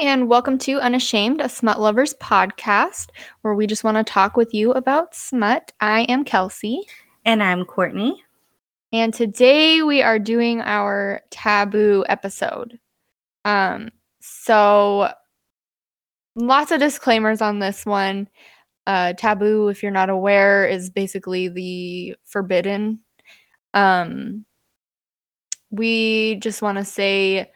Hi, and welcome to Unashamed, a Smut Lovers podcast, where we just want to talk with you about smut. I am Kelsey. And I'm Courtney. And today we are doing our taboo episode. So lots of disclaimers on this one. Taboo, if you're not aware, is basically the forbidden. We just want to say,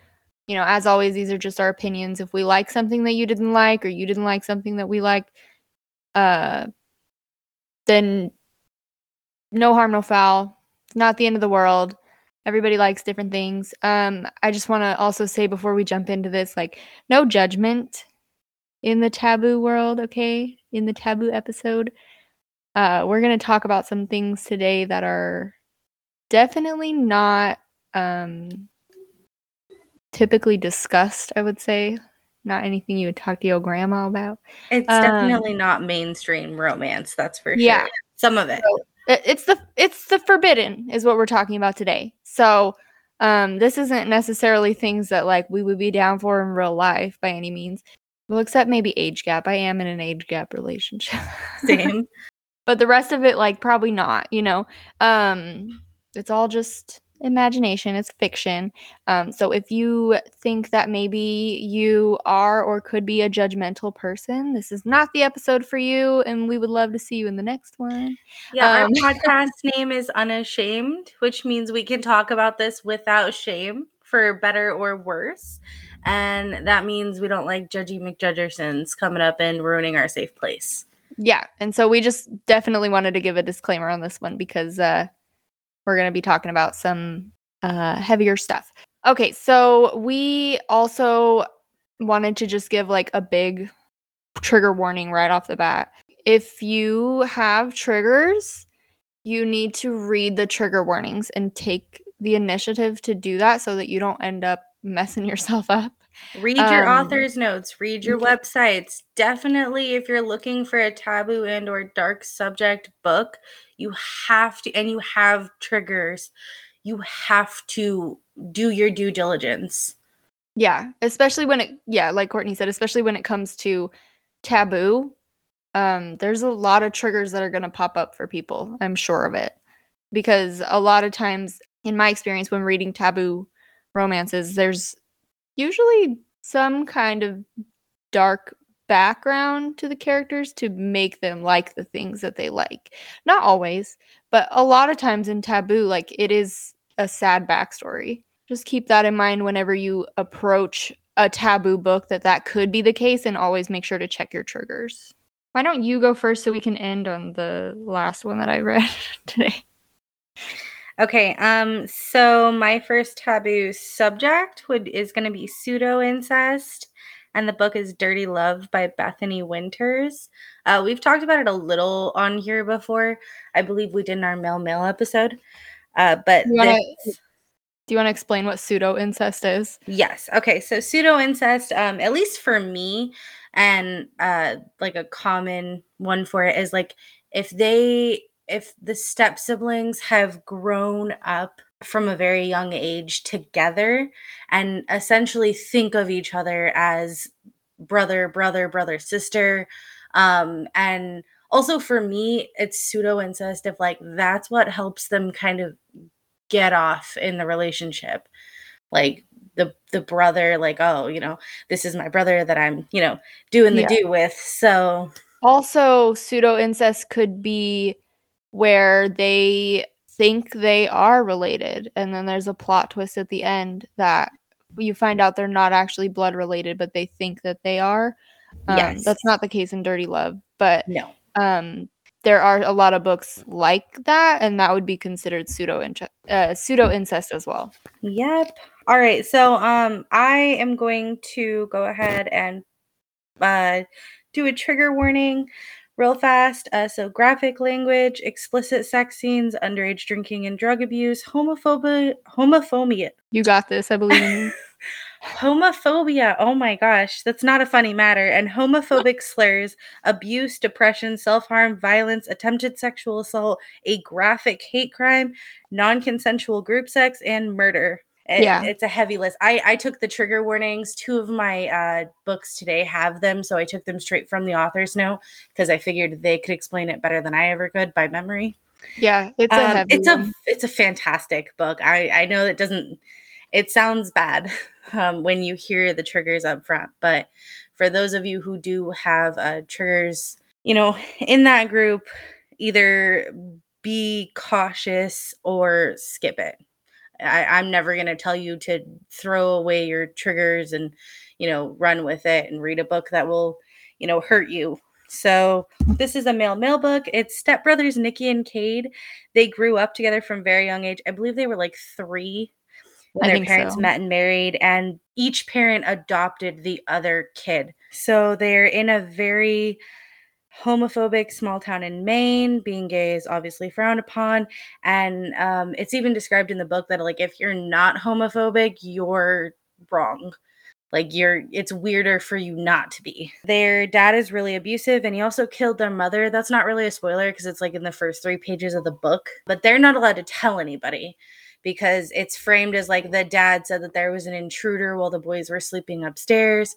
you know, as always, these are just our opinions. If we like something that you didn't like, or you didn't like something that we like, then no harm, no foul. It's not the end of the world. Everybody likes different things. I just want to also say before we jump into this, like, no judgment in the taboo world, okay? In the taboo episode. We're going to talk about some things today that are definitely not typically discussed, I would say. Not anything you would talk to your grandma about. It's definitely not mainstream romance, that's for sure. Yeah. Some of it. So it's the forbidden is what we're talking about today. So this isn't necessarily things that like we would be down for in real life by any means. Well, except maybe age gap. I am in an age gap relationship. Same. But the rest of it, like, probably not, you know. It's all just imagination. It's fiction. So if you think that maybe you are or could be a judgmental person, this is not the episode for you, and we would love to see you in the next one. Yeah, our podcast name is Unashamed, which means we can talk about this without shame, for better or worse. And that means we don't like Judgy McJudgersons coming up and ruining our safe place. Yeah, and so we just definitely wanted to give a disclaimer on this one because we're going to be talking about some heavier stuff. Okay, so we also wanted to just give like a big trigger warning right off the bat. If you have triggers, you need to read the trigger warnings and take the initiative to do that so that you don't end up messing yourself up. Read your author's notes, read your websites. Definitely, if you're looking for a taboo and or dark subject book, you have to, and you have triggers, you have to do your due diligence. Yeah, especially when like Courtney said, especially when it comes to taboo, there's a lot of triggers that are going to pop up for people. I'm sure of it, because a lot of times in my experience when reading taboo romances, there's usually some kind of dark background to the characters to make them like the things that they like. Not always, but a lot of times in taboo, like, it is a sad backstory. Just keep that in mind whenever you approach a taboo book, that could be the case, and always make sure to check your triggers. Why don't you go first so we can end on the last one that I read today? Okay, so my first taboo subject is going to be pseudo-incest, and the book is Dirty Love by Bethany Winters. We've talked about it a little on here before. I believe we did in our male episode. But do you want to explain what pseudo-incest is? Yes. Okay, so pseudo-incest, at least for me, and like a common one for it is like if the step siblings have grown up from a very young age together and essentially think of each other as brother, sister. And also for me, it's pseudo-incest if like that's what helps them kind of get off in the relationship. Like the brother, like, oh, you know, this is my brother that I'm, you know, doing the do with. So also pseudo-incest could be where they think they are related, and then there's a plot twist at the end that you find out they're not actually blood related, but they think that they are. Yes. That's not the case in Dirty Love, but no. There are a lot of books like that, and that would be considered pseudo-incest as well. Yep. All right, so I am going to go ahead and do a trigger warning real fast. So graphic language, explicit sex scenes, underage drinking and drug abuse, homophobia. You got this, I believe in you. Homophobia. Oh my gosh, that's not a funny matter. And homophobic slurs, abuse, depression, self-harm, violence, attempted sexual assault, a graphic hate crime, non-consensual group sex, and murder. It's a heavy list. I took the trigger warnings. Two of my books today have them, so I took them straight from the author's note because I figured they could explain it better than I ever could by memory. Yeah, it's a heavy one. It's a fantastic book. I know it doesn't. It sounds bad when you hear the triggers up front, but for those of you who do have triggers, you know, in that group, either be cautious or skip it. I'm never going to tell you to throw away your triggers and, you know, run with it and read a book that will, you know, hurt you. So this is a male book. It's stepbrothers Nikki and Cade. They grew up together from very young age. I believe they were like 3 when their parents met and married, and each parent adopted the other kid. So they're in a very homophobic small town in Maine. Being gay is obviously frowned upon, and it's even described in the book that, like, if you're not homophobic, you're wrong. Like, it's weirder for you not to be. Their dad is really abusive, and he also killed their mother. That's not really a spoiler because it's like in the first 3 pages of the book, but they're not allowed to tell anybody because it's framed as like the dad said that there was an intruder while the boys were sleeping upstairs.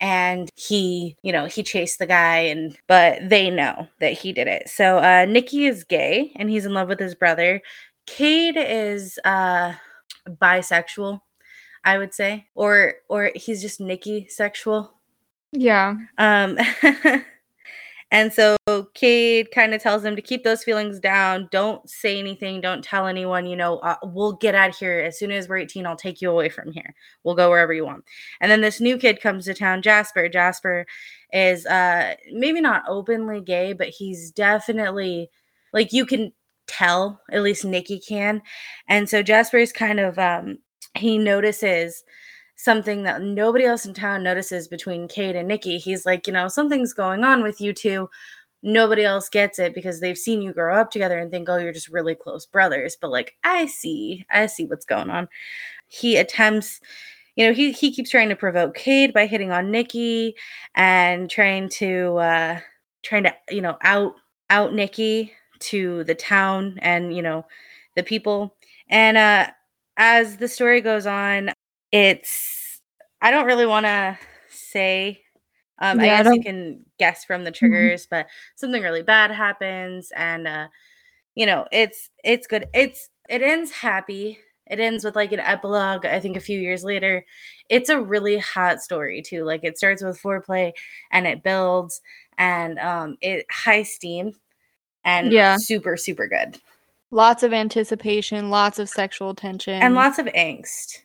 And he chased the guy, but they know that he did it. So Nikki is gay and he's in love with his brother. Cade is bisexual, I would say, or he's just Nikki sexual. Yeah. And so Cade kind of tells him to keep those feelings down. Don't say anything. Don't tell anyone. You know, we'll get out of here. As soon as we're 18, I'll take you away from here. We'll go wherever you want. And then this new kid comes to town, Jasper. Jasper is maybe not openly gay, but he's definitely, like, you can tell, at least Nikki can. And so Jasper is kind of, he notices something that nobody else in town notices between Cade and Nikki. He's like, you know, something's going on with you two. Nobody else gets it because they've seen you grow up together and think, oh, you're just really close brothers. But, like, I see what's going on. He attempts, you know, he keeps trying to provoke Cade by hitting on Nikki and trying to, you know, out Nikki to the town and, you know, the people. And as the story goes on, I don't really want to say, I guess you can guess from the triggers, but something really bad happens. And, you know, it's good. It ends happy. It ends with like an epilogue, I think a few years later. It's a really hot story too. Like, it starts with foreplay and it builds, and it high steam and super, super good. Lots of anticipation, lots of sexual tension. And lots of angst.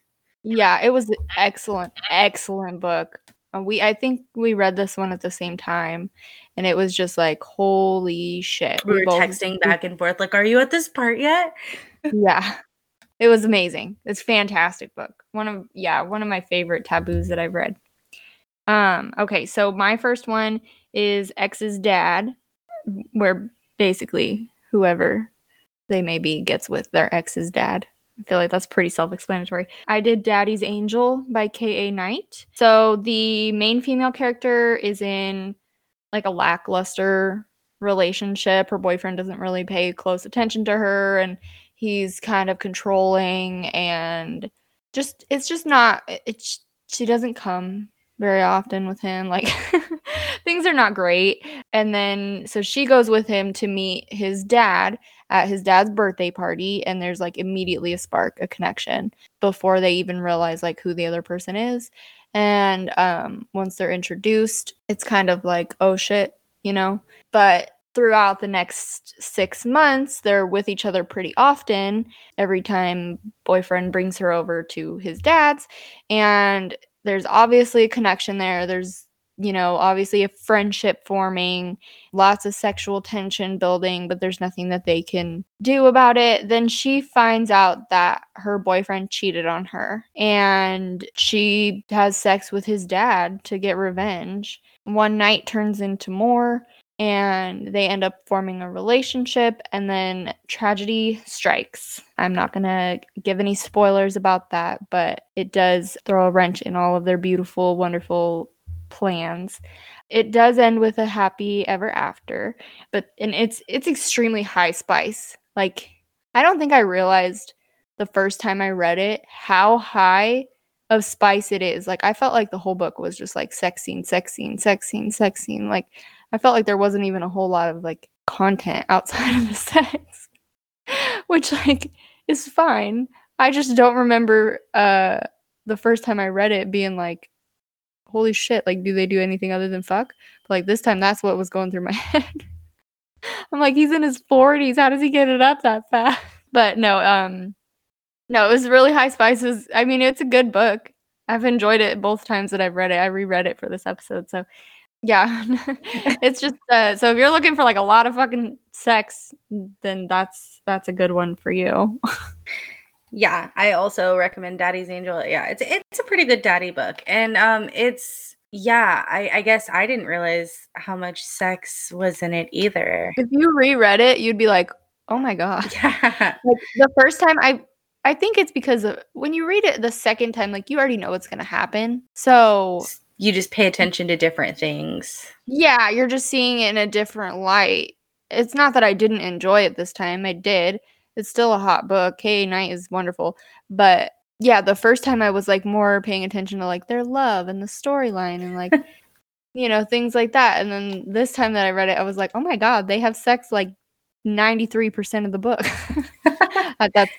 Yeah, it was an excellent book. I think we read this one at the same time, and it was just like, holy shit. We were texting back and forth, like, are you at this part yet? Yeah. It was amazing. It's a fantastic book. One of my favorite taboos that I've read. Okay, so my first one is X's Dad, where basically whoever they may be gets with their ex's dad. I feel like that's pretty self-explanatory. I did Daddy's Angel by K.A. Knight. So the main female character is in like a lackluster relationship. Her boyfriend doesn't really pay close attention to her, and he's kind of controlling, and just she doesn't come very often with him. Like, things are not great. And then so she goes with him to meet his dad at his dad's birthday party, and there's like immediately a spark, a connection, before they even realize like who the other person is. And once they're introduced, it's kind of like, oh shit, you know. But throughout the next 6 months, they're with each other pretty often. Every time boyfriend brings her over to his dad's, and there's obviously a connection there. There's, you know, obviously a friendship forming, lots of sexual tension building, but there's nothing that they can do about it. Then she finds out that her boyfriend cheated on her, and she has sex with his dad to get revenge. One night turns into more, and they end up forming a relationship, and then tragedy strikes. I'm not going to give any spoilers about that, but it does throw a wrench in all of their beautiful, wonderful plans. It does end with a happy ever after, but it's extremely high spice. Like, I don't think I realized the first time I read it, how high of spice it is. Like, I felt like the whole book was just like sex scene, sex scene, sex scene, sex scene. Like, I felt like there wasn't even a whole lot of like content outside of the sex, which like is fine. I just don't remember the first time I read it being like, holy shit, like, do they do anything other than fuck? But like this time, that's what was going through my head. I'm like, he's in his 40s. How does he get it up that fast? But no, it was really high spices. I mean, it's a good book. I've enjoyed it both times that I've read it. I reread it for this episode. So yeah, it's just so if you're looking for like a lot of fucking sex, then that's a good one for you. Yeah, I also recommend Daddy's Angel. Yeah, it's a pretty good daddy book. And I guess I didn't realize how much sex was in it either. If you reread it, you'd be like, oh my God. Yeah. Like, the first time I think it's because of, when you read it the second time, like you already know what's going to happen. So you just pay attention to different things. Yeah, you're just seeing it in a different light. It's not that I didn't enjoy it this time. I did. It's still a hot book. K.A. Knight is wonderful. But yeah, the first time I was like more paying attention to like their love and the storyline and like, you know, things like that. And then this time that I read it, I was like, oh my God, they have sex like 93% of the book. That's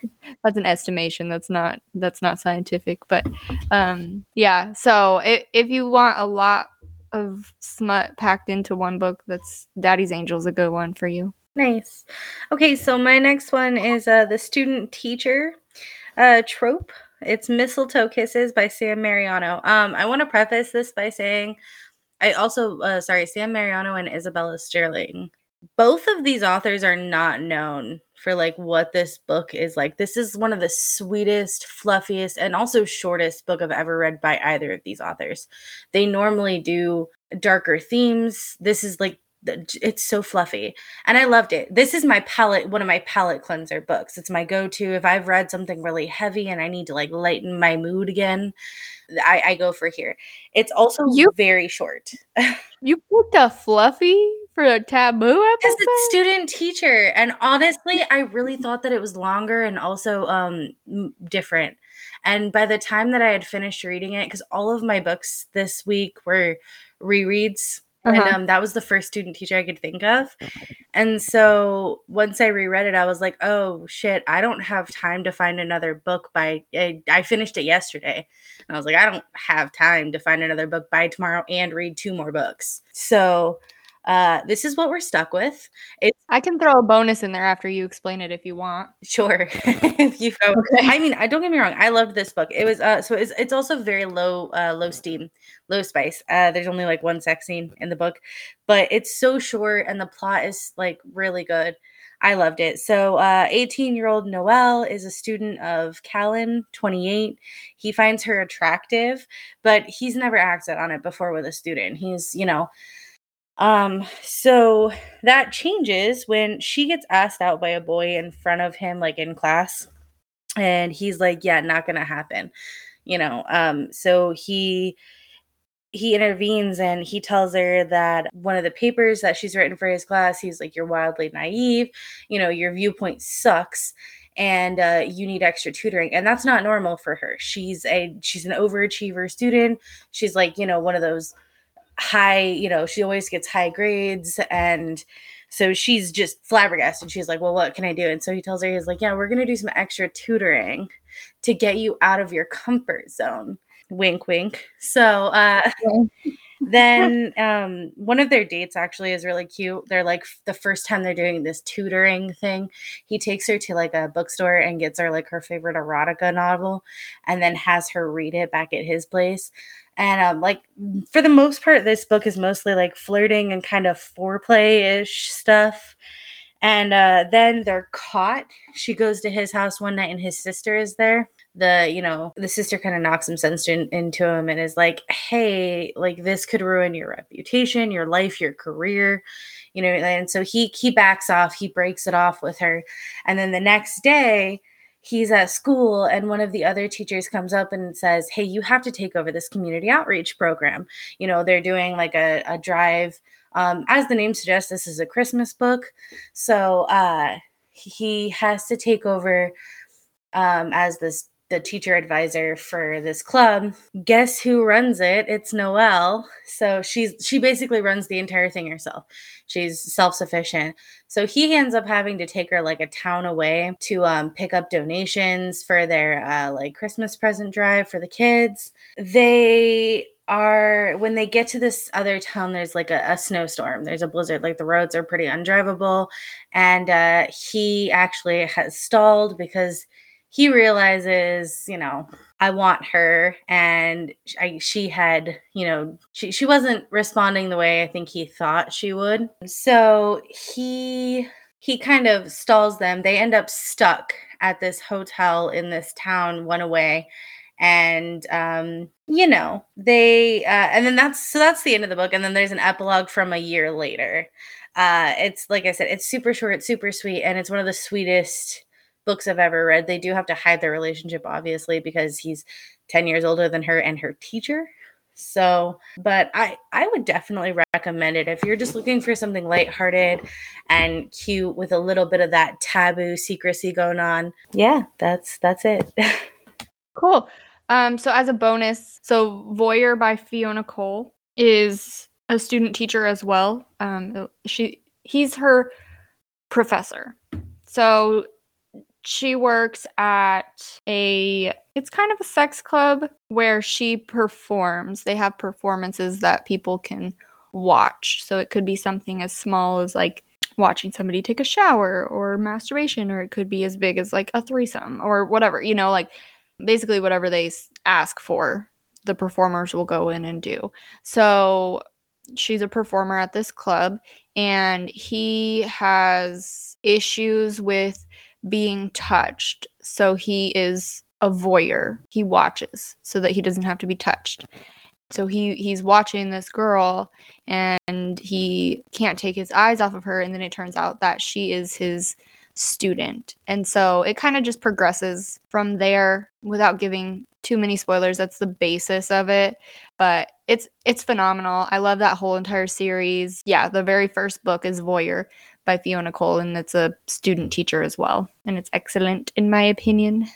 an estimation. That's not scientific. But yeah. So if you want a lot of smut packed into one book, that's Daddy's Angel is a good one for you. Nice. Okay, so my next one is the student teacher trope. It's Mistletoe Kisses by Sam Mariano. I want to preface this by saying I also Sam Mariano and Isabella Sterling. Both of these authors are not known for like what this book is like. This is one of the sweetest, fluffiest, and also shortest book I've ever read by either of these authors. They normally do darker themes. This is like, it's so fluffy. And I loved it. This is one of my palate cleanser books. It's my go-to. If I've read something really heavy and I need to like lighten my mood again, I go for here. It's also very short. You picked a fluffy for a taboo episode? Because it's student teacher. And honestly, I really thought that it was longer and also different. And by the time that I had finished reading it, because all of my books this week were rereads, and that was the first student teacher I could think of. And so once I reread it, I was like, oh, shit, I don't have time to find another book by I finished it yesterday. And I was like, I don't have time to find another book by tomorrow and read two more books. So this is what we're stuck with. I can throw a bonus in there after you explain it if you want. Sure. If you go. Okay. I mean, don't get me wrong. I loved this book. It was it's also very low steam, low spice. There's only like one sex scene in the book, but it's so short and the plot is like really good. I loved it. So 18-year-old Noel is a student of Callan, 28. He finds her attractive, but he's never acted on it before with a student. He's, you know, so that changes when she gets asked out by a boy in front of him, like in class, and he's like, yeah, not going to happen, you know? So he intervenes and he tells her that one of the papers that she's written for his class, he's like, you're wildly naive, you know, your viewpoint sucks and, you need extra tutoring. And that's not normal for her. She's an overachiever student. She's like, you know, one of those high, you know, she always gets high grades, and so she's just flabbergasted. She's like, well, what can I do? And so he tells her, he's like, yeah, we're gonna do some extra tutoring to get you out of your comfort zone, wink wink. So then one of their dates actually is really cute. They're like, the first time they're doing this tutoring thing, he takes her to like a bookstore and gets her like her favorite erotica novel and then has her read it back at his place. And like for the most part, this book is mostly like flirting and kind of foreplay-ish stuff. And then they're caught. She goes to his house one night and his sister is there. The sister kind of knocks some sense into him and is like, hey, like this could ruin your reputation, your life, your career, you know. And so he backs off, he breaks it off with her. And then the next day, he's at school and one of the other teachers comes up and says, hey, you have to take over this community outreach program. You know, they're doing like a drive. As the name suggests, this is a Christmas book. So he has to take over as the teacher advisor for this club. Guess who runs it? It's Noelle. So she basically runs the entire thing herself. She's self-sufficient. So he ends up having to take her like a town away to pick up donations for their like Christmas present drive for the kids. When they get to this other town, there's like a snowstorm. There's a blizzard. Like the roads are pretty undrivable. And he actually has stalled because he realizes, you know, I want her, and she had, you know, she wasn't responding the way I think he thought she would. So he kind of stalls them. They end up stuck at this hotel in this town one away, and you know, they and then that's the end of the book. And then there's an epilogue from a year later. It's like I said, it's super short, it's super sweet, and it's one of the sweetest books I've ever read. They do have to hide their relationship, obviously, because he's 10 years older than her and her teacher. So, but I would definitely recommend it if you're just looking for something lighthearted and cute with a little bit of that taboo secrecy going on. Yeah, that's it. Cool. So as a bonus, Voyeur by Fiona Cole is a student teacher as well. He's her professor. So she works at it's kind of a sex club where she performs. They have performances that people can watch. So it could be something as small as like watching somebody take a shower or masturbation, or it could be as big as like a threesome or whatever, you know, like basically whatever they ask for, the performers will go in and do. So she's a performer at this club, and he has issues with being touched, so he is a voyeur. He watches so that he doesn't have to be touched. So he's watching this girl, and he can't take his eyes off of her, and then it turns out that she is his student. And so it kind of just progresses from there without giving too many spoilers. That's the basis of it, but it's phenomenal. I love that whole entire series. Yeah, the very first book is Voyeur by Fiona Cole, and it's a student teacher as well, and it's excellent in my opinion.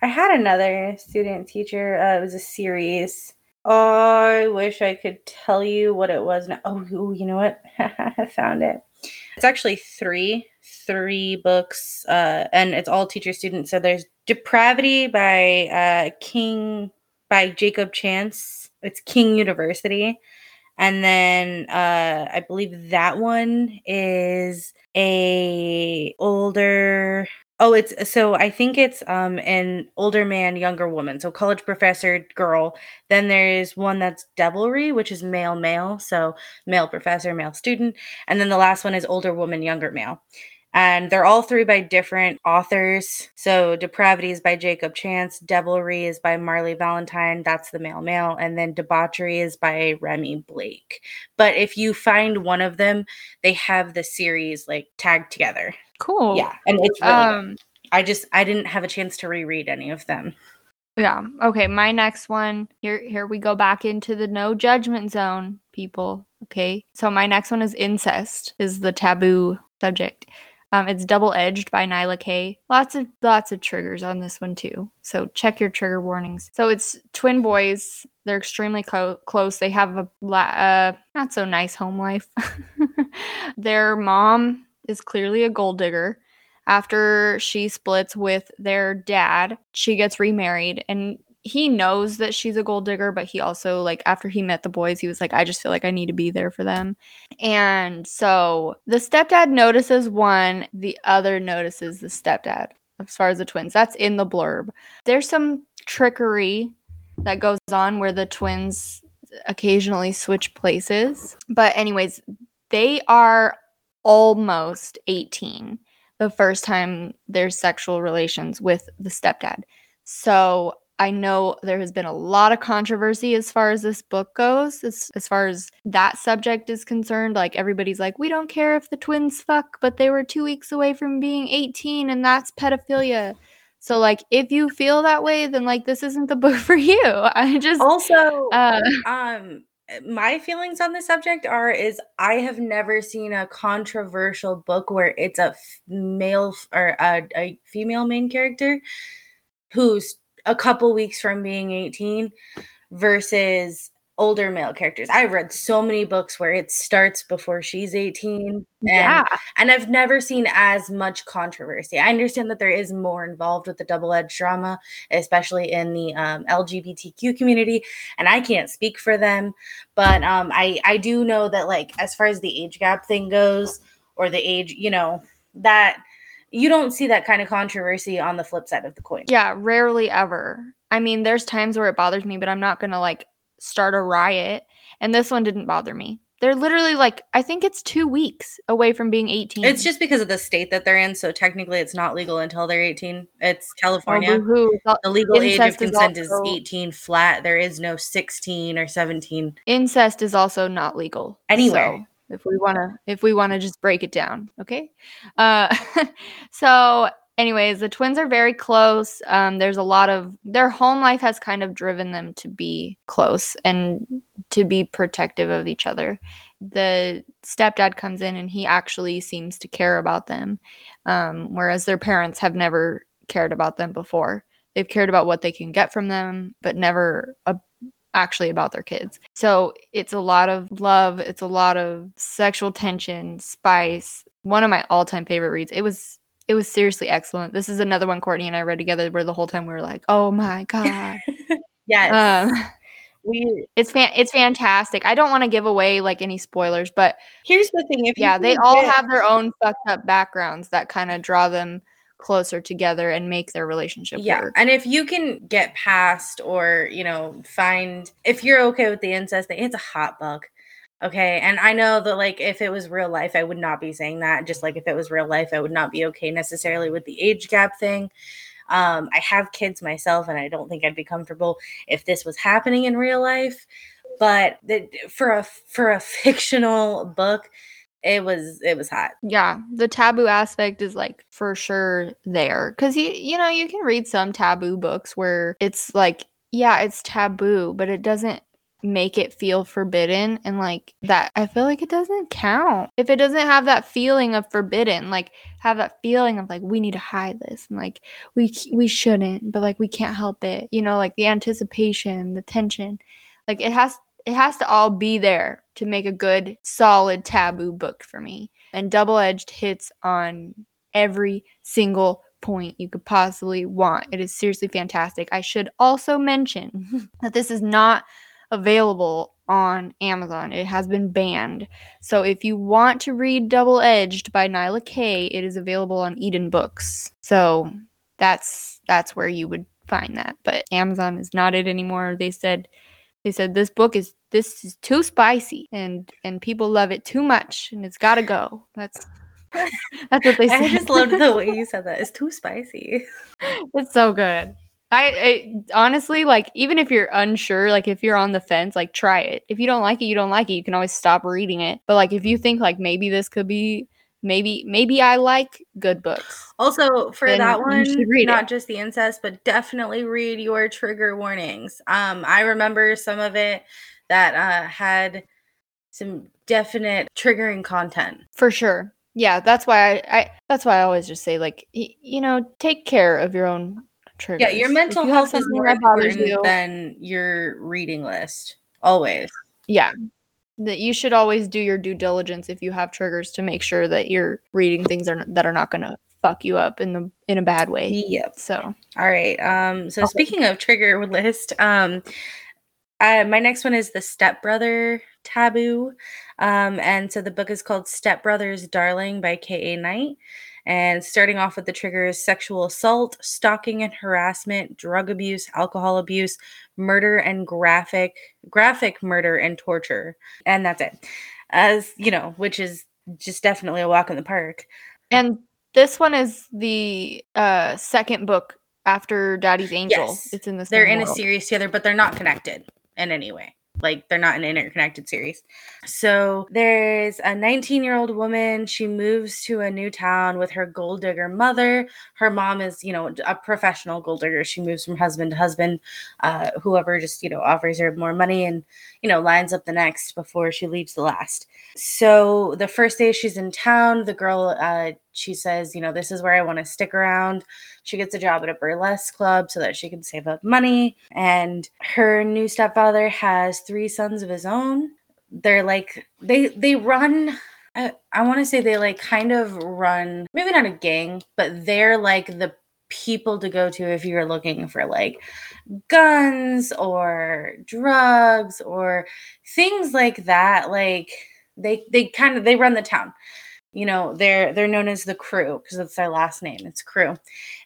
I had another student teacher. It was a series. I wish I could tell you what it was. Oh, you know what? I found it. It's actually three books, and it's all teacher-student. So there's Depravity by Jacob Chance. It's King University. And then I believe that one is an older man, younger woman. So college professor, girl. Then there is one that's Devilry, which is male. So male professor, male student. And then the last one is older woman, younger male. And they're all three by different authors. So Depravity is by Jacob Chance. Devilry is by Marley Valentine. That's the male. And then Debauchery is by Remy Blake. But if you find one of them, they have the series like tagged together. Cool. Yeah. And it's really good. I didn't have a chance to reread any of them. Yeah. Okay. My next one. Here we go back into the no judgment zone, people. Okay. So my next one is incest, is the taboo subject. It's Double-Edged by Nyla K. Lots of triggers on this one too. So check your trigger warnings. So it's twin boys. They're extremely close. They have a not so nice home life. Their mom is clearly a gold digger. After she splits with their dad, she gets remarried, and he knows that she's a gold digger, but he also, like, after he met the boys, he was like, I just feel like I need to be there for them. And so the stepdad notices one, the other notices the stepdad as far as the twins. That's in the blurb. There's some trickery that goes on where the twins occasionally switch places. But anyways, they are almost 18 the first time there's sexual relations with the stepdad. So I know there has been a lot of controversy as far as this book goes, as far as that subject is concerned. Like, everybody's like, we don't care if the twins fuck, but they were 2 weeks away from being 18, and that's pedophilia. So, like, if you feel that way, then, like, this isn't the book for you. I just... Also, my feelings on the subject are, is I have never seen a controversial book where it's a male or a female main character who's a couple weeks from being 18 versus older male characters. I've read so many books where it starts before she's 18. And I've never seen as much controversy. I understand that there is more involved with the double-edged drama, especially in the LGBTQ community, and I can't speak for them, but I do know that, like, as far as the age gap thing goes, or the age, you know, that you don't see that kind of controversy on the flip side of the coin. Yeah, rarely ever. I mean, there's times where it bothers me, but I'm not going to, like, start a riot, and this one didn't bother me. They're literally, like, I think it's 2 weeks away from being 18. It's just because of the state that they're in, so technically it's not legal until they're 18. It's California. The legal age of consent is 18 flat. There is no 16 or 17. Incest is also not legal anywhere. So if we want to just break it down, okay? So anyways, the twins are very close. There's a lot of their home life has kind of driven them to be close and to be protective of each other. The stepdad comes in and he actually seems to care about them, whereas their parents have never cared about them before. They've cared about what they can get from them, but never actually about their kids. So it's a lot of love. It's a lot of sexual tension, spice. One of my all-time favorite reads. It was seriously excellent. This is another one Courtney and I read together where the whole time we were like, oh my God. Yes. It's fantastic. I don't want to give away like any spoilers, but here's the thing. They all have their own fucked up backgrounds that kind of draw them closer together and make their relationship work. And if you can get past or, you know, find, if you're okay with the incest thing, it's a hot book. Okay, and I know that, like, if it was real life, I would not be saying that. Just like if it was real life, I would not be okay necessarily with the age gap thing. I have kids myself, and I don't think I'd be comfortable if this was happening in real life. But for a fictional book, it was hot. Yeah, the taboo aspect is, like, for sure there. Because, you know, you can read some taboo books where it's like, yeah, it's taboo, but it doesn't make it feel forbidden, and like that I feel like it doesn't count if it doesn't have that feeling of forbidden, like have that feeling of like we need to hide this and like we shouldn't, but like we can't help it, you know, like the anticipation, the tension, like it has to all be there to make a good solid taboo book for me. And Double-Edged hits on every single point you could possibly want. It is seriously fantastic. I should also mention that this is not available on Amazon. It has been banned. So if you want to read Double-Edged by Nyla K, it is available on Eden Books. So that's where you would find that. But Amazon is not it anymore. They said this book is too spicy and people love it too much and it's gotta go. That's what they said. I just loved the way you said that. It's too spicy. It's so good. I honestly, like, even if you're unsure, like if you're on the fence, like try it. If you don't like it, you don't like it. You can always stop reading it. But like if you think like maybe this could be, maybe I like good books. Also for that one, not just the incest, but definitely read your trigger warnings. I remember some of it that had some definite triggering content. For sure. Yeah, that's why I always just say like, you know, take care of your own triggers. Yeah, your mental health is more important than your reading list. Always. Yeah. That you should always do your due diligence if you have triggers to make sure that you're reading things that are not going to fuck you up in a bad way. Yep. So. All right. So speaking of trigger list, my next one is the Stepbrother Taboo. And so the book is called Stepbrothers Darling by K.A. Knight. And starting off with the triggers, sexual assault, stalking and harassment, drug abuse, alcohol abuse, murder and graphic murder and torture. And that's it. As you know, which is just definitely a walk in the park. And this one is the second book after Daddy's Angel. Yes. It's in the same world. They're in a series together, but they're not connected in any way. Like, they're not an interconnected series. So there's a 19-year-old woman. She moves to a new town with her gold digger mother. Her mom is, you know, a professional gold digger. She moves from husband to husband, whoever just, you know, offers her more money and, you know, lines up the next before she leaves the last. So the first day she's in town, the girl, she says, you know, this is where I want to stick around. She gets a job at a burlesque club so that she can save up money. And her new stepfather has 3 sons of his own. They're like, they run, I want to say they like kind of run, maybe not a gang, but they're like the people to go to if you're looking for like guns or drugs or things like that. Like they run the town. You know, they're known as the Crew because that's their last name. It's Crew.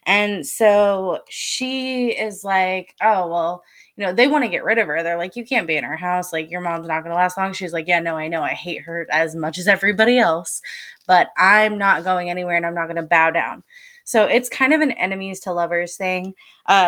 And so she is like, oh, well, you know, they want to get rid of her. They're like, you can't be in our house. Like, your mom's not going to last long. She's like, yeah, no, I know. I hate her as much as everybody else, but I'm not going anywhere and I'm not going to bow down. So it's kind of an enemies to lovers thing.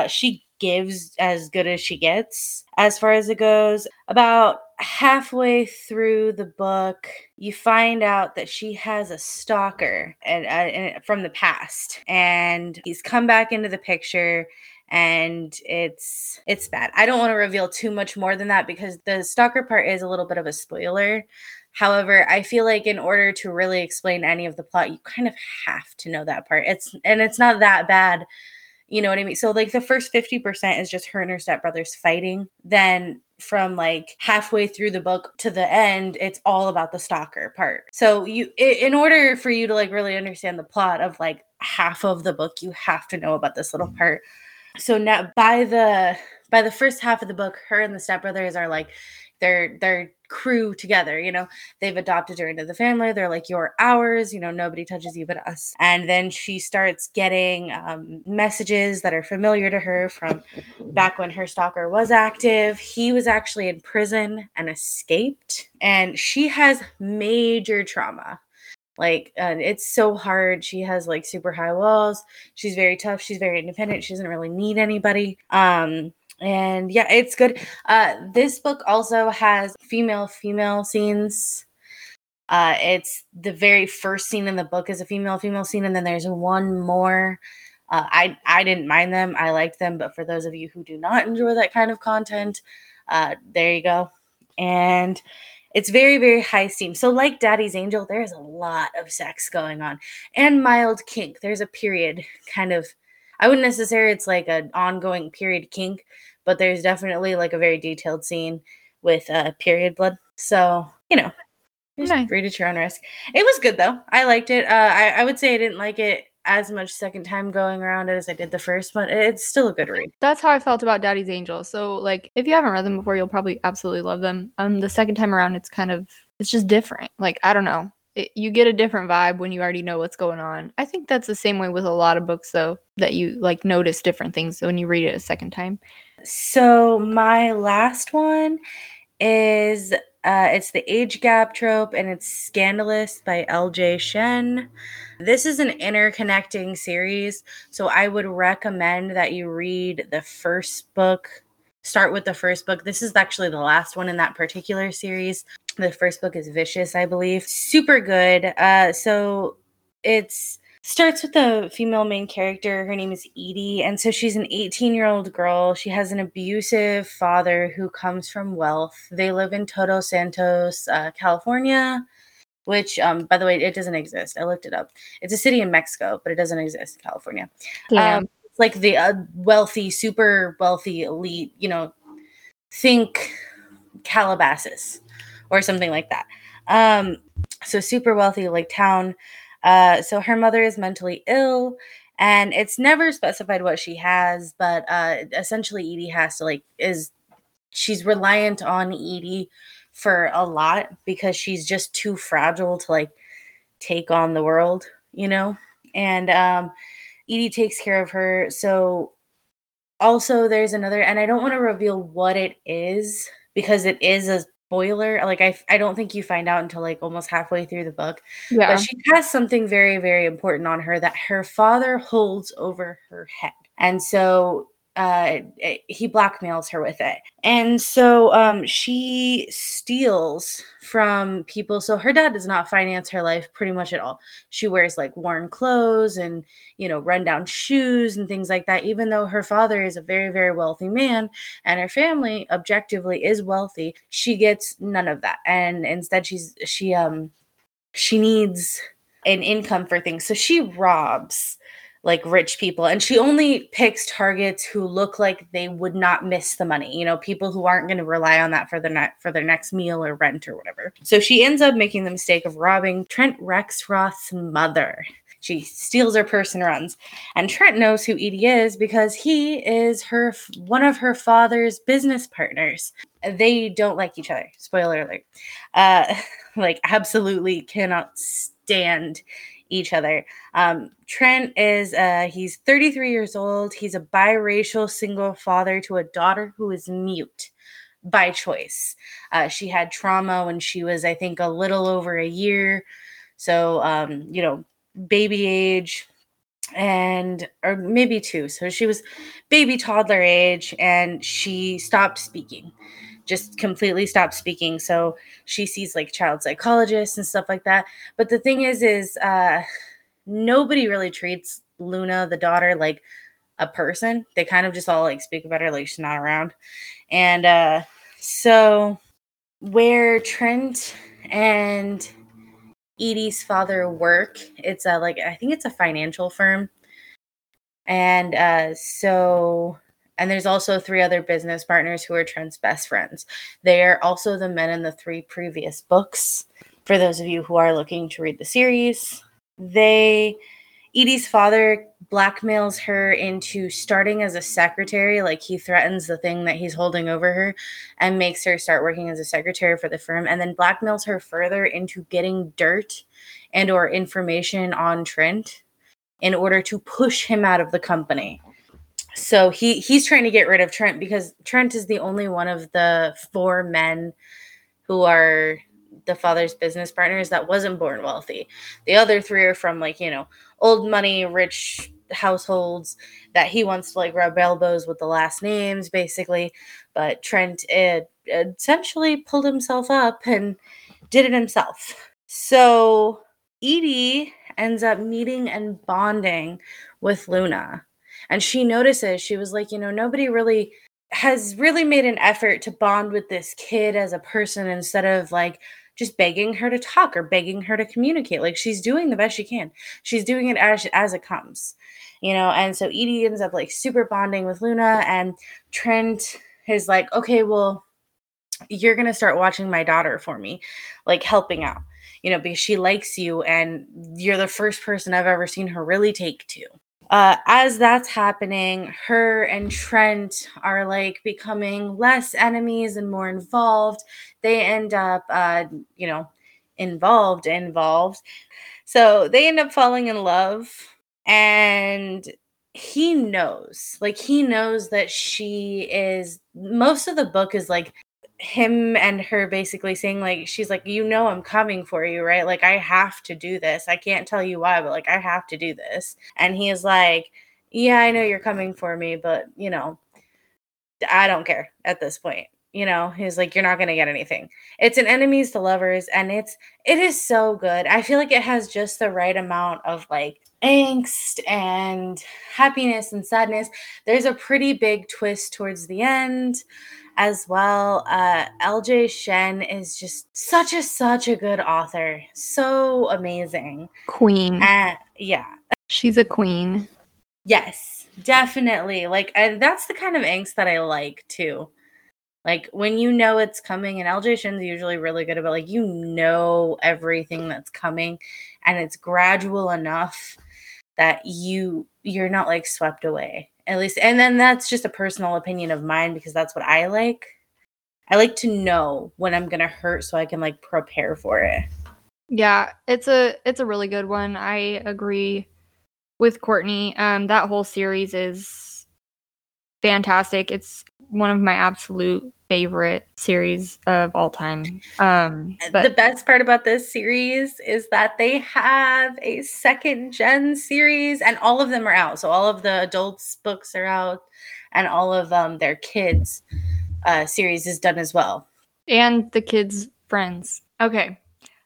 She gives as good as she gets as far as it goes. About halfway through the book, you find out that she has a stalker and from the past, and he's come back into the picture, and it's bad. I don't want to reveal too much more than that because the stalker part is a little bit of a spoiler. However, I feel like in order to really explain any of the plot, you kind of have to know that part. It's not that bad. You know what I mean? So like the first 50% is just her and her stepbrothers fighting. Then from like halfway through the book to the end, it's all about the stalker part. So in order for you to like really understand the plot of like half of the book, you have to know about this little part. So now by the first half of the book, her and the stepbrothers are like, they're crew together, you know, they've adopted her into the family. They're like, you're ours, you know, nobody touches you but us. And then she starts getting messages that are familiar to her from back when her stalker was active. He was actually in prison and escaped. And she has major trauma. Like, it's so hard. She has like super high walls. She's very tough. She's very independent. She doesn't really need anybody. And yeah, it's good. This book also has female scenes. It's the very first scene in the book is a female scene, and then there's one more. I didn't mind them. I liked them. But for those of you who do not enjoy that kind of content, there you go. And it's very, very high steam. So like Daddy's Angel, there's a lot of sex going on. And mild kink. There's a period kind of, I wouldn't necessarily, it's like an ongoing period kink, but there's definitely like a very detailed scene with period blood. So, you know, just read at your own risk. It was good though. I liked it. I would say I didn't like it as much second time going around as I did the first one. It's still a good read. That's how I felt about Daddy's Angel. So like, if you haven't read them before, you'll probably absolutely love them. The second time around, it's just different. Like, I don't know. You get a different vibe when you already know what's going on. I think that's the same way with a lot of books, though, that you like notice different things when you read it a second time. So my last one is it's the age gap trope, and it's Scandalous by LJ Shen. This is an interconnecting series, so I would recommend that you read the first book. Start with the first book. This is actually the last one in that particular series. The first book is Vicious, I believe. Super good. So it starts with the female main character. Her name is Edie. And so she's an 18-year-old girl. She has an abusive father who comes from wealth. They live in Todos Santos, California, which, by the way, it doesn't exist. I looked it up. It's a city in Mexico, but it doesn't exist in California. Yeah. It's like the wealthy, super wealthy elite, you know, think Calabasas. Or something like that. So super wealthy, like town. So her mother is mentally ill, and it's never specified what she has, but essentially Edie has to she's reliant on Edie for a lot because she's just too fragile to like take on the world, you know? And Edie takes care of her. So also there's another, and I don't want to reveal what it is because it is a spoiler, like I don't think you find out until like almost halfway through the book. Yeah. But she has something very, very important on her that her father holds over her head. And so he blackmails her with it. And so she steals from people. So her dad does not finance her life pretty much at all. She wears like worn clothes and, you know, rundown shoes and things like that, even though her father is a very, very wealthy man and her family objectively is wealthy. She gets none of that. And instead she needs an income for things. So she robs like rich people, and she only picks targets who look like they would not miss the money, you know, people who aren't going to rely on that for their next meal or rent or whatever. So she ends up making the mistake of robbing Trent Rexroth's mother. She steals her purse and runs, and Trent knows who Edie is because he is one of her father's business partners. They don't like each other, spoiler alert, like absolutely cannot stand each other. Trent is he's 33 years old. He's a biracial single father to a daughter who is mute by choice. She had trauma when she was, I think, a little over a year. So, you know, baby age or maybe two. So she was baby toddler age, and she stopped speaking. Just completely stopped speaking. So she sees like child psychologists and stuff like that. But the thing is nobody really treats Luna, the daughter, like a person. They kind of just all like speak about her like she's not around. And so where Trent and Edie's father work, it's I think it's a financial firm. And And there's also three other business partners who are Trent's best friends. They are also the men in the three previous books, for those of you who are looking to read the series. Edie's father blackmails her into starting as a secretary. Like, he threatens the thing that he's holding over her and makes her start working as a secretary for the firm, and then blackmails her further into getting dirt and or information on Trent in order to push him out of the company. So he's trying to get rid of Trent because Trent is the only one of the four men who are the father's business partners that wasn't born wealthy. The other three are from like, you know, old money, rich households that he wants to like rub elbows with the last names basically. But Trent essentially pulled himself up and did it himself. So Edie ends up meeting and bonding with Luna. And she notices, she was like, you know, nobody really has really made an effort to bond with this kid as a person instead of like just begging her to talk or begging her to communicate. Like, she's doing the best she can. She's doing it as it comes, you know. And so Edie ends up like super bonding with Luna, and Trent is like, okay, well, you're going to start watching my daughter for me, like helping out, you know, because she likes you and you're the first person I've ever seen her really take to. As that's happening, her and Trent are like becoming less enemies and more involved. They end up, you know, involved. So they end up falling in love, and he knows that she is, most of the book is like him and her basically saying like, she's like, you know, I'm coming for you, right? Like, I have to do this. I can't tell you why, but like, I have to do this. And he is like, yeah, I know you're coming for me, but you know, I don't care at this point. You know, he's like, you're not going to get anything. It's an enemies to lovers, and it is so good. I feel like it has just the right amount of like angst and happiness and sadness. There's a pretty big twist towards the end as well. LJ Shen is just such a good author. So amazing. Queen. Yeah. She's a queen. Yes, definitely. Like, that's the kind of angst that I like too. Like, when you know it's coming, and LJ Shen's usually really good about, like, you know everything that's coming, and it's gradual enough that you're not, like, swept away, at least. And then that's just a personal opinion of mine, because that's what I like. I like to know when I'm going to hurt so I can, like, prepare for it. Yeah, it's a really good one. I agree with Courtney. That whole series is fantastic. It's one of my absolute favorite series of all time. But the best part about this series is that they have a second gen series, and all of them are out. So all of the adults books are out, and all of their kids series is done as well. And the kids' friends. Okay.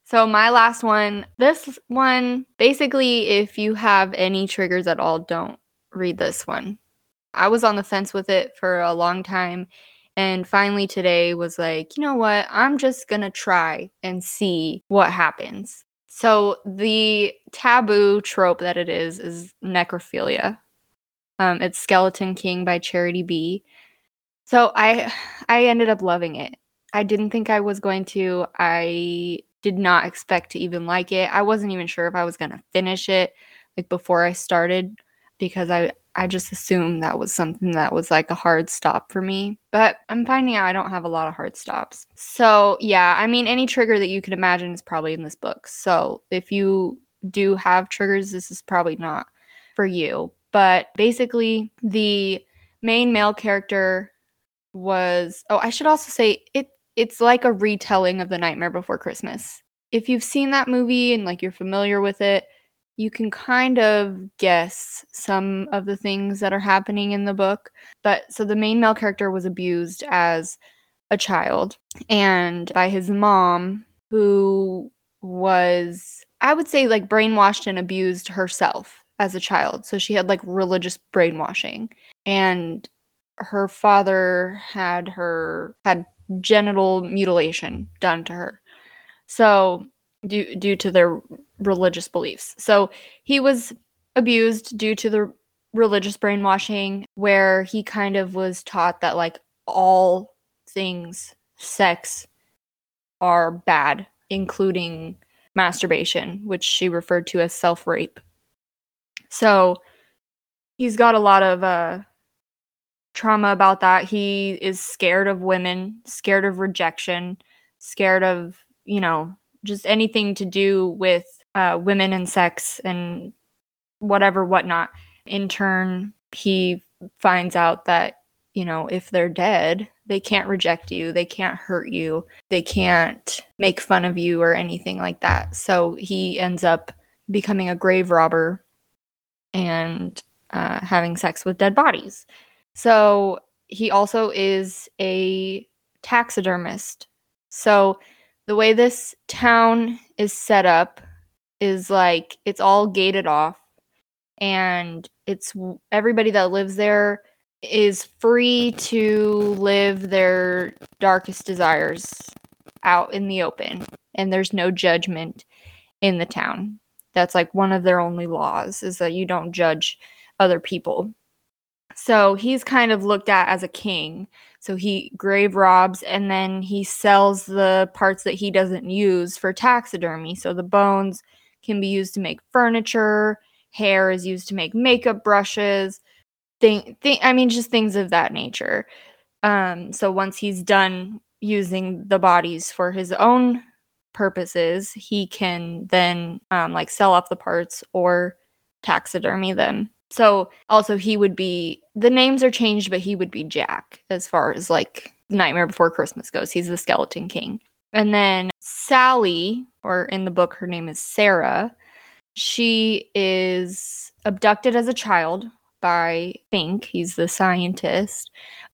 So my last one, this one, basically, if you have any triggers at all, don't read this one. I was on the fence with it for a long time. And finally today was like, you know what? I'm just going to try and see what happens. So the taboo trope that it is necrophilia. It's Skeleton King by Charity B. So I ended up loving it. I didn't think I was going to. I did not expect to even like it. I wasn't even sure if I was going to finish it like before I started because I just assumed that was something that was like a hard stop for me. But I'm finding out I don't have a lot of hard stops. So yeah, I mean, any trigger that you can imagine is probably in this book. So if you do have triggers, this is probably not for you. But basically, the main male character was... Oh, I should also say it's like a retelling of The Nightmare Before Christmas. If you've seen that movie and like you're familiar with it, you can kind of guess some of the things that are happening in the book. But so the main male character was abused as a child and by his mom, who was, I would say, like brainwashed and abused herself as a child. So she had like religious brainwashing, and her father had genital mutilation done to her. So due to their religious beliefs. So he was abused due to the religious brainwashing, where he kind of was taught that like all things sex are bad, including masturbation, which she referred to as self-rape. So he's got a lot of trauma about that. He is scared of women, scared of rejection, scared of, you know, just anything to do with women and sex and whatnot. In turn, he finds out that, you know, if they're dead, they can't reject you, they can't hurt you, they can't make fun of you or anything like that. So he ends up becoming a grave robber and having sex with dead bodies. So he also is a taxidermist. So the way this town is set up is like it's all gated off, and it's everybody that lives there is free to live their darkest desires out in the open, and there's no judgment in the town. That's like one of their only laws, is that you don't judge other people. So he's kind of looked at as a king. So he grave robs, and then he sells the parts that he doesn't use for taxidermy. So the bones can be used to make furniture, hair is used to make makeup brushes, just things of that nature. So once he's done using the bodies for his own purposes, he can then sell off the parts or taxidermy them. So also he would be, the names are changed, but he would be Jack as far as like Nightmare Before Christmas goes. He's the Skeleton King. And then Sally, or in the book her name is Sarah, she is abducted as a child by Fink. He's the scientist.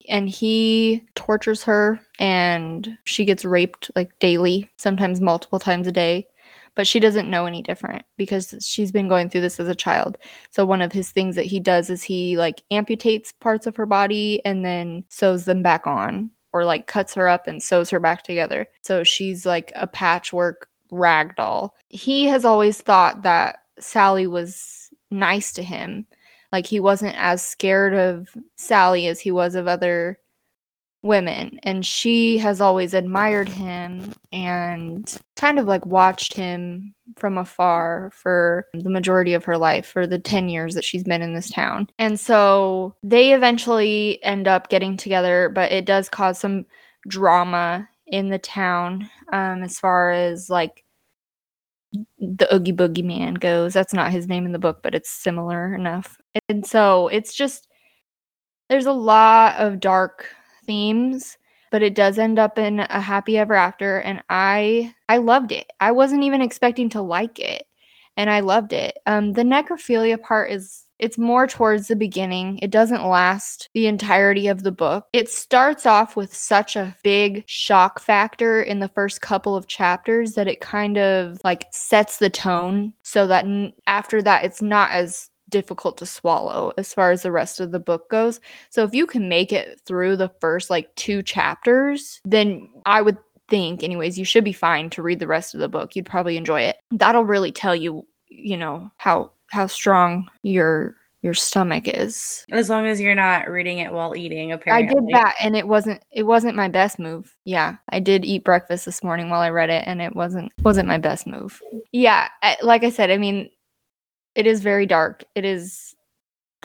And he tortures her, and she gets raped like daily, sometimes multiple times a day. But she doesn't know any different because she's been going through this as a child. So one of his things that he does is he like amputates parts of her body and then sews them back on, or like cuts her up and sews her back together. So she's like a patchwork rag doll. He has always thought that Sally was nice to him. Like he wasn't as scared of Sally as he was of other women, and she has always admired him and kind of like watched him from afar for the majority of her life, for the 10 years that she's been in this town. And so they eventually end up getting together, but it does cause some drama in the town as far as like the Oogie Boogie Man goes. That's not his name in the book, but it's similar enough. And so it's just, there's a lot of dark themes, but it does end up in a happy ever after, and I loved it. I wasn't even expecting to like it, and I loved it. The necrophilia part is It's more towards the beginning. It doesn't last the entirety of the book. It starts off with such a big shock factor in the first couple of chapters that it kind of like sets the tone so that after that it's not as difficult to swallow as far as the rest of the book goes. So if you can make it through the first like two chapters, then I would think anyways you should be fine to read the rest of the book. You'd probably enjoy it. That'll really tell you, you know, how strong your stomach is. As long as you're not reading it while eating, apparently. I did that, and it wasn't my best move. Yeah, I did eat breakfast this morning while I read it, and it wasn't my best move. Yeah, like I said, I mean, it is very dark. It is,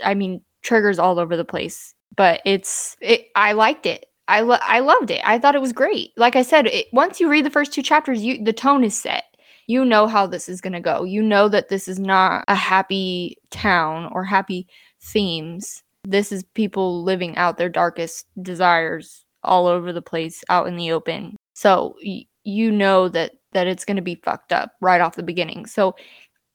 I mean, triggers all over the place, but I liked it. I loved it. I thought it was great. Like I said, once you read the first two chapters, the tone is set. You know how this is going to go. You know that this is not a happy town or happy themes. This is people living out their darkest desires all over the place, out in the open. So you know that it's going to be fucked up right off the beginning. So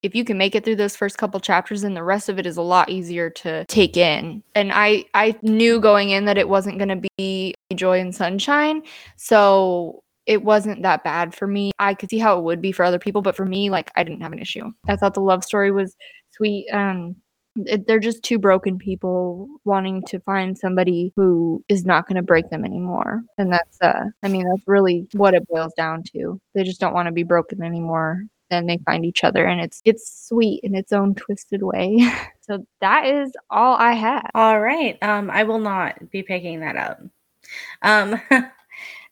if you can make it through those first couple chapters, then the rest of it is a lot easier to take in. And I knew going in that it wasn't going to be joy and sunshine. So it wasn't that bad for me. I could see how it would be for other people, but for me, like, I didn't have an issue. I thought the love story was sweet. They're just two broken people wanting to find somebody who is not going to break them anymore. And that's, that's really what it boils down to. They just don't want to be broken anymore. Then they find each other, and it's sweet in its own twisted way. So that is all I had. All right. I will not be picking that up.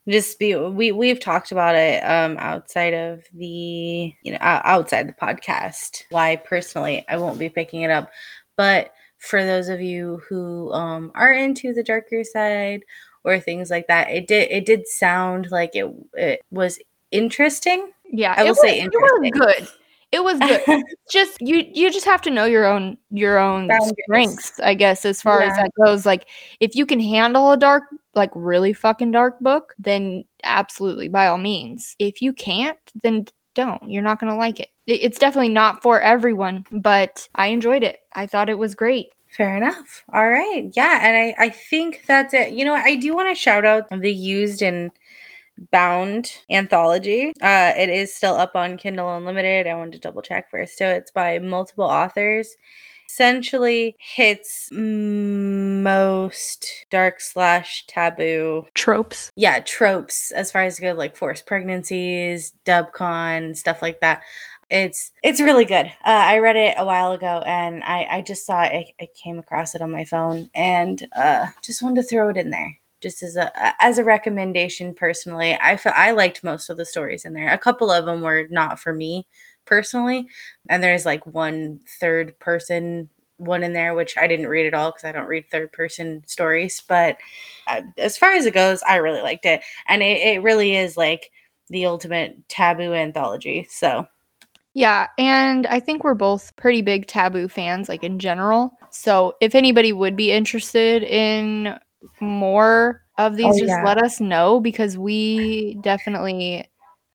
We've talked about it outside of the, you know, outside the podcast. Why personally I won't be picking it up, but for those of you who are into the darker side or things like that, it did sound like it was interesting. Yeah, I will say interesting. It was good. Just you just have to know your own strengths, I guess, as far as that goes. Like, if you can handle a dark, like really fucking dark book, then absolutely, by all means. If you can't, then don't. You're not gonna like it. It's definitely not for everyone, but I enjoyed it. I thought it was great. Fair enough. All right. Yeah, and I think that's it. You know, I do want to shout out the Used and Bound anthology. It is still up on Kindle Unlimited. I wanted to double check first. So it's by multiple authors. Essentially hits most dark/taboo tropes. Yeah, tropes as far as good, like forced pregnancies, dubcon, stuff like that. It's really good. I read it a while ago, and I just saw it. I came across it on my phone, and just wanted to throw it in there. Just as a recommendation, personally, I liked most of the stories in there. A couple of them were not for me personally, and there's like one third person one in there, which I didn't read at all because I don't read third person stories. But as far as it goes, I really liked it, and it really is like the ultimate taboo anthology. So. Yeah, and I think we're both pretty big taboo fans, like in general. So if anybody would be interested in more of these, let us know, because we definitely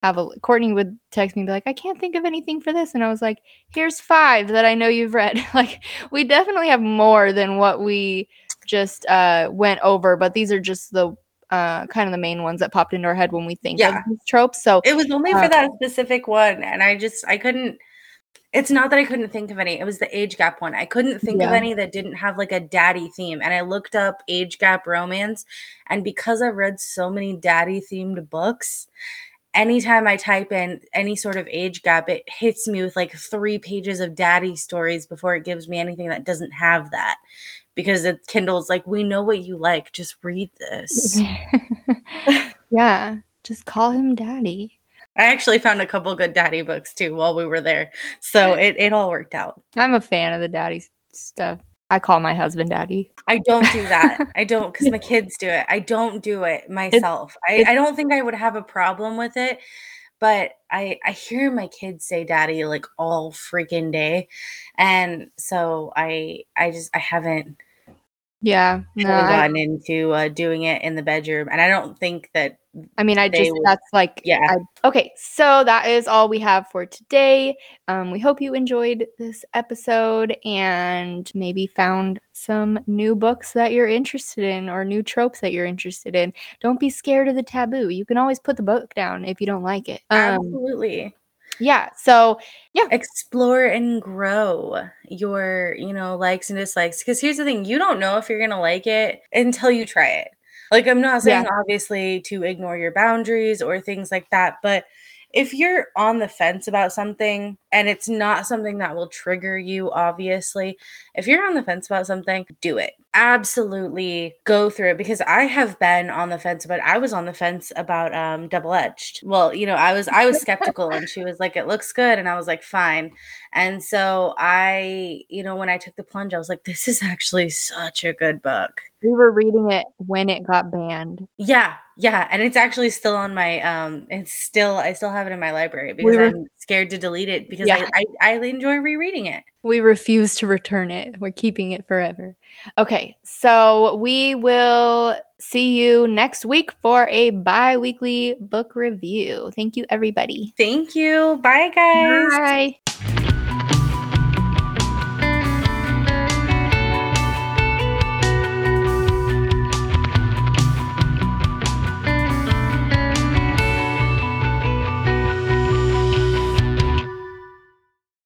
have Courtney would text me and be like, I can't think of anything for this, and I was like, here's 5 that I know you've read. Like, we definitely have more than what we just went over, but these are just the kind of the main ones that popped into our head when we think of these tropes. So it was only for that specific one, and I couldn't. It's not that I couldn't think of any. It was the age gap one. I couldn't think of any that didn't have like a daddy theme. And I looked up age gap romance. And because I read so many daddy themed books, anytime I type in any sort of age gap, it hits me with like 3 pages of daddy stories before it gives me anything that doesn't have that. Because it Kindle's like, we know what you like. Just read this. Yeah. Just call him daddy. I actually found a couple good daddy books, too, while we were there. So it all worked out. I'm a fan of the daddy stuff. I call my husband daddy. I don't do that. I don't, because my kids do it. I don't do it myself. I don't think I would have a problem with it. But I hear my kids say daddy like all freaking day. And so I haven't Yeah. No, gotten into doing it in the bedroom. And I don't think that. I mean, I just, would, that's like, yeah. Okay. So that is all we have for today. We hope you enjoyed this episode and maybe found some new books that you're interested in or new tropes that you're interested in. Don't be scared of the taboo. You can always put the book down if you don't like it. Absolutely. Yeah. So, yeah. Explore and grow your, you know, likes and dislikes. Because here's the thing. You don't know if you're going to like it until you try it. Like, I'm not saying, obviously, to ignore your boundaries or things like that. But if you're on the fence about something and it's not something that will trigger you, obviously, if you're on the fence about something, do it. Absolutely go through it, because I have been on the fence, but I was on the fence about Double-Edged. Well, you know, I was skeptical and she was like, it looks good. And I was like, fine. And so I, you know, when I took the plunge, I was like, this is actually such a good book. We were reading it when it got banned. Yeah. Yeah. And it's actually still on my, I still have it in my library because I'm scared to delete it because I enjoy rereading it. We refuse to return it. We're keeping it forever. Okay. So we will see you next week for a bi-weekly book review. Thank you, everybody. Thank you. Bye, guys. Bye.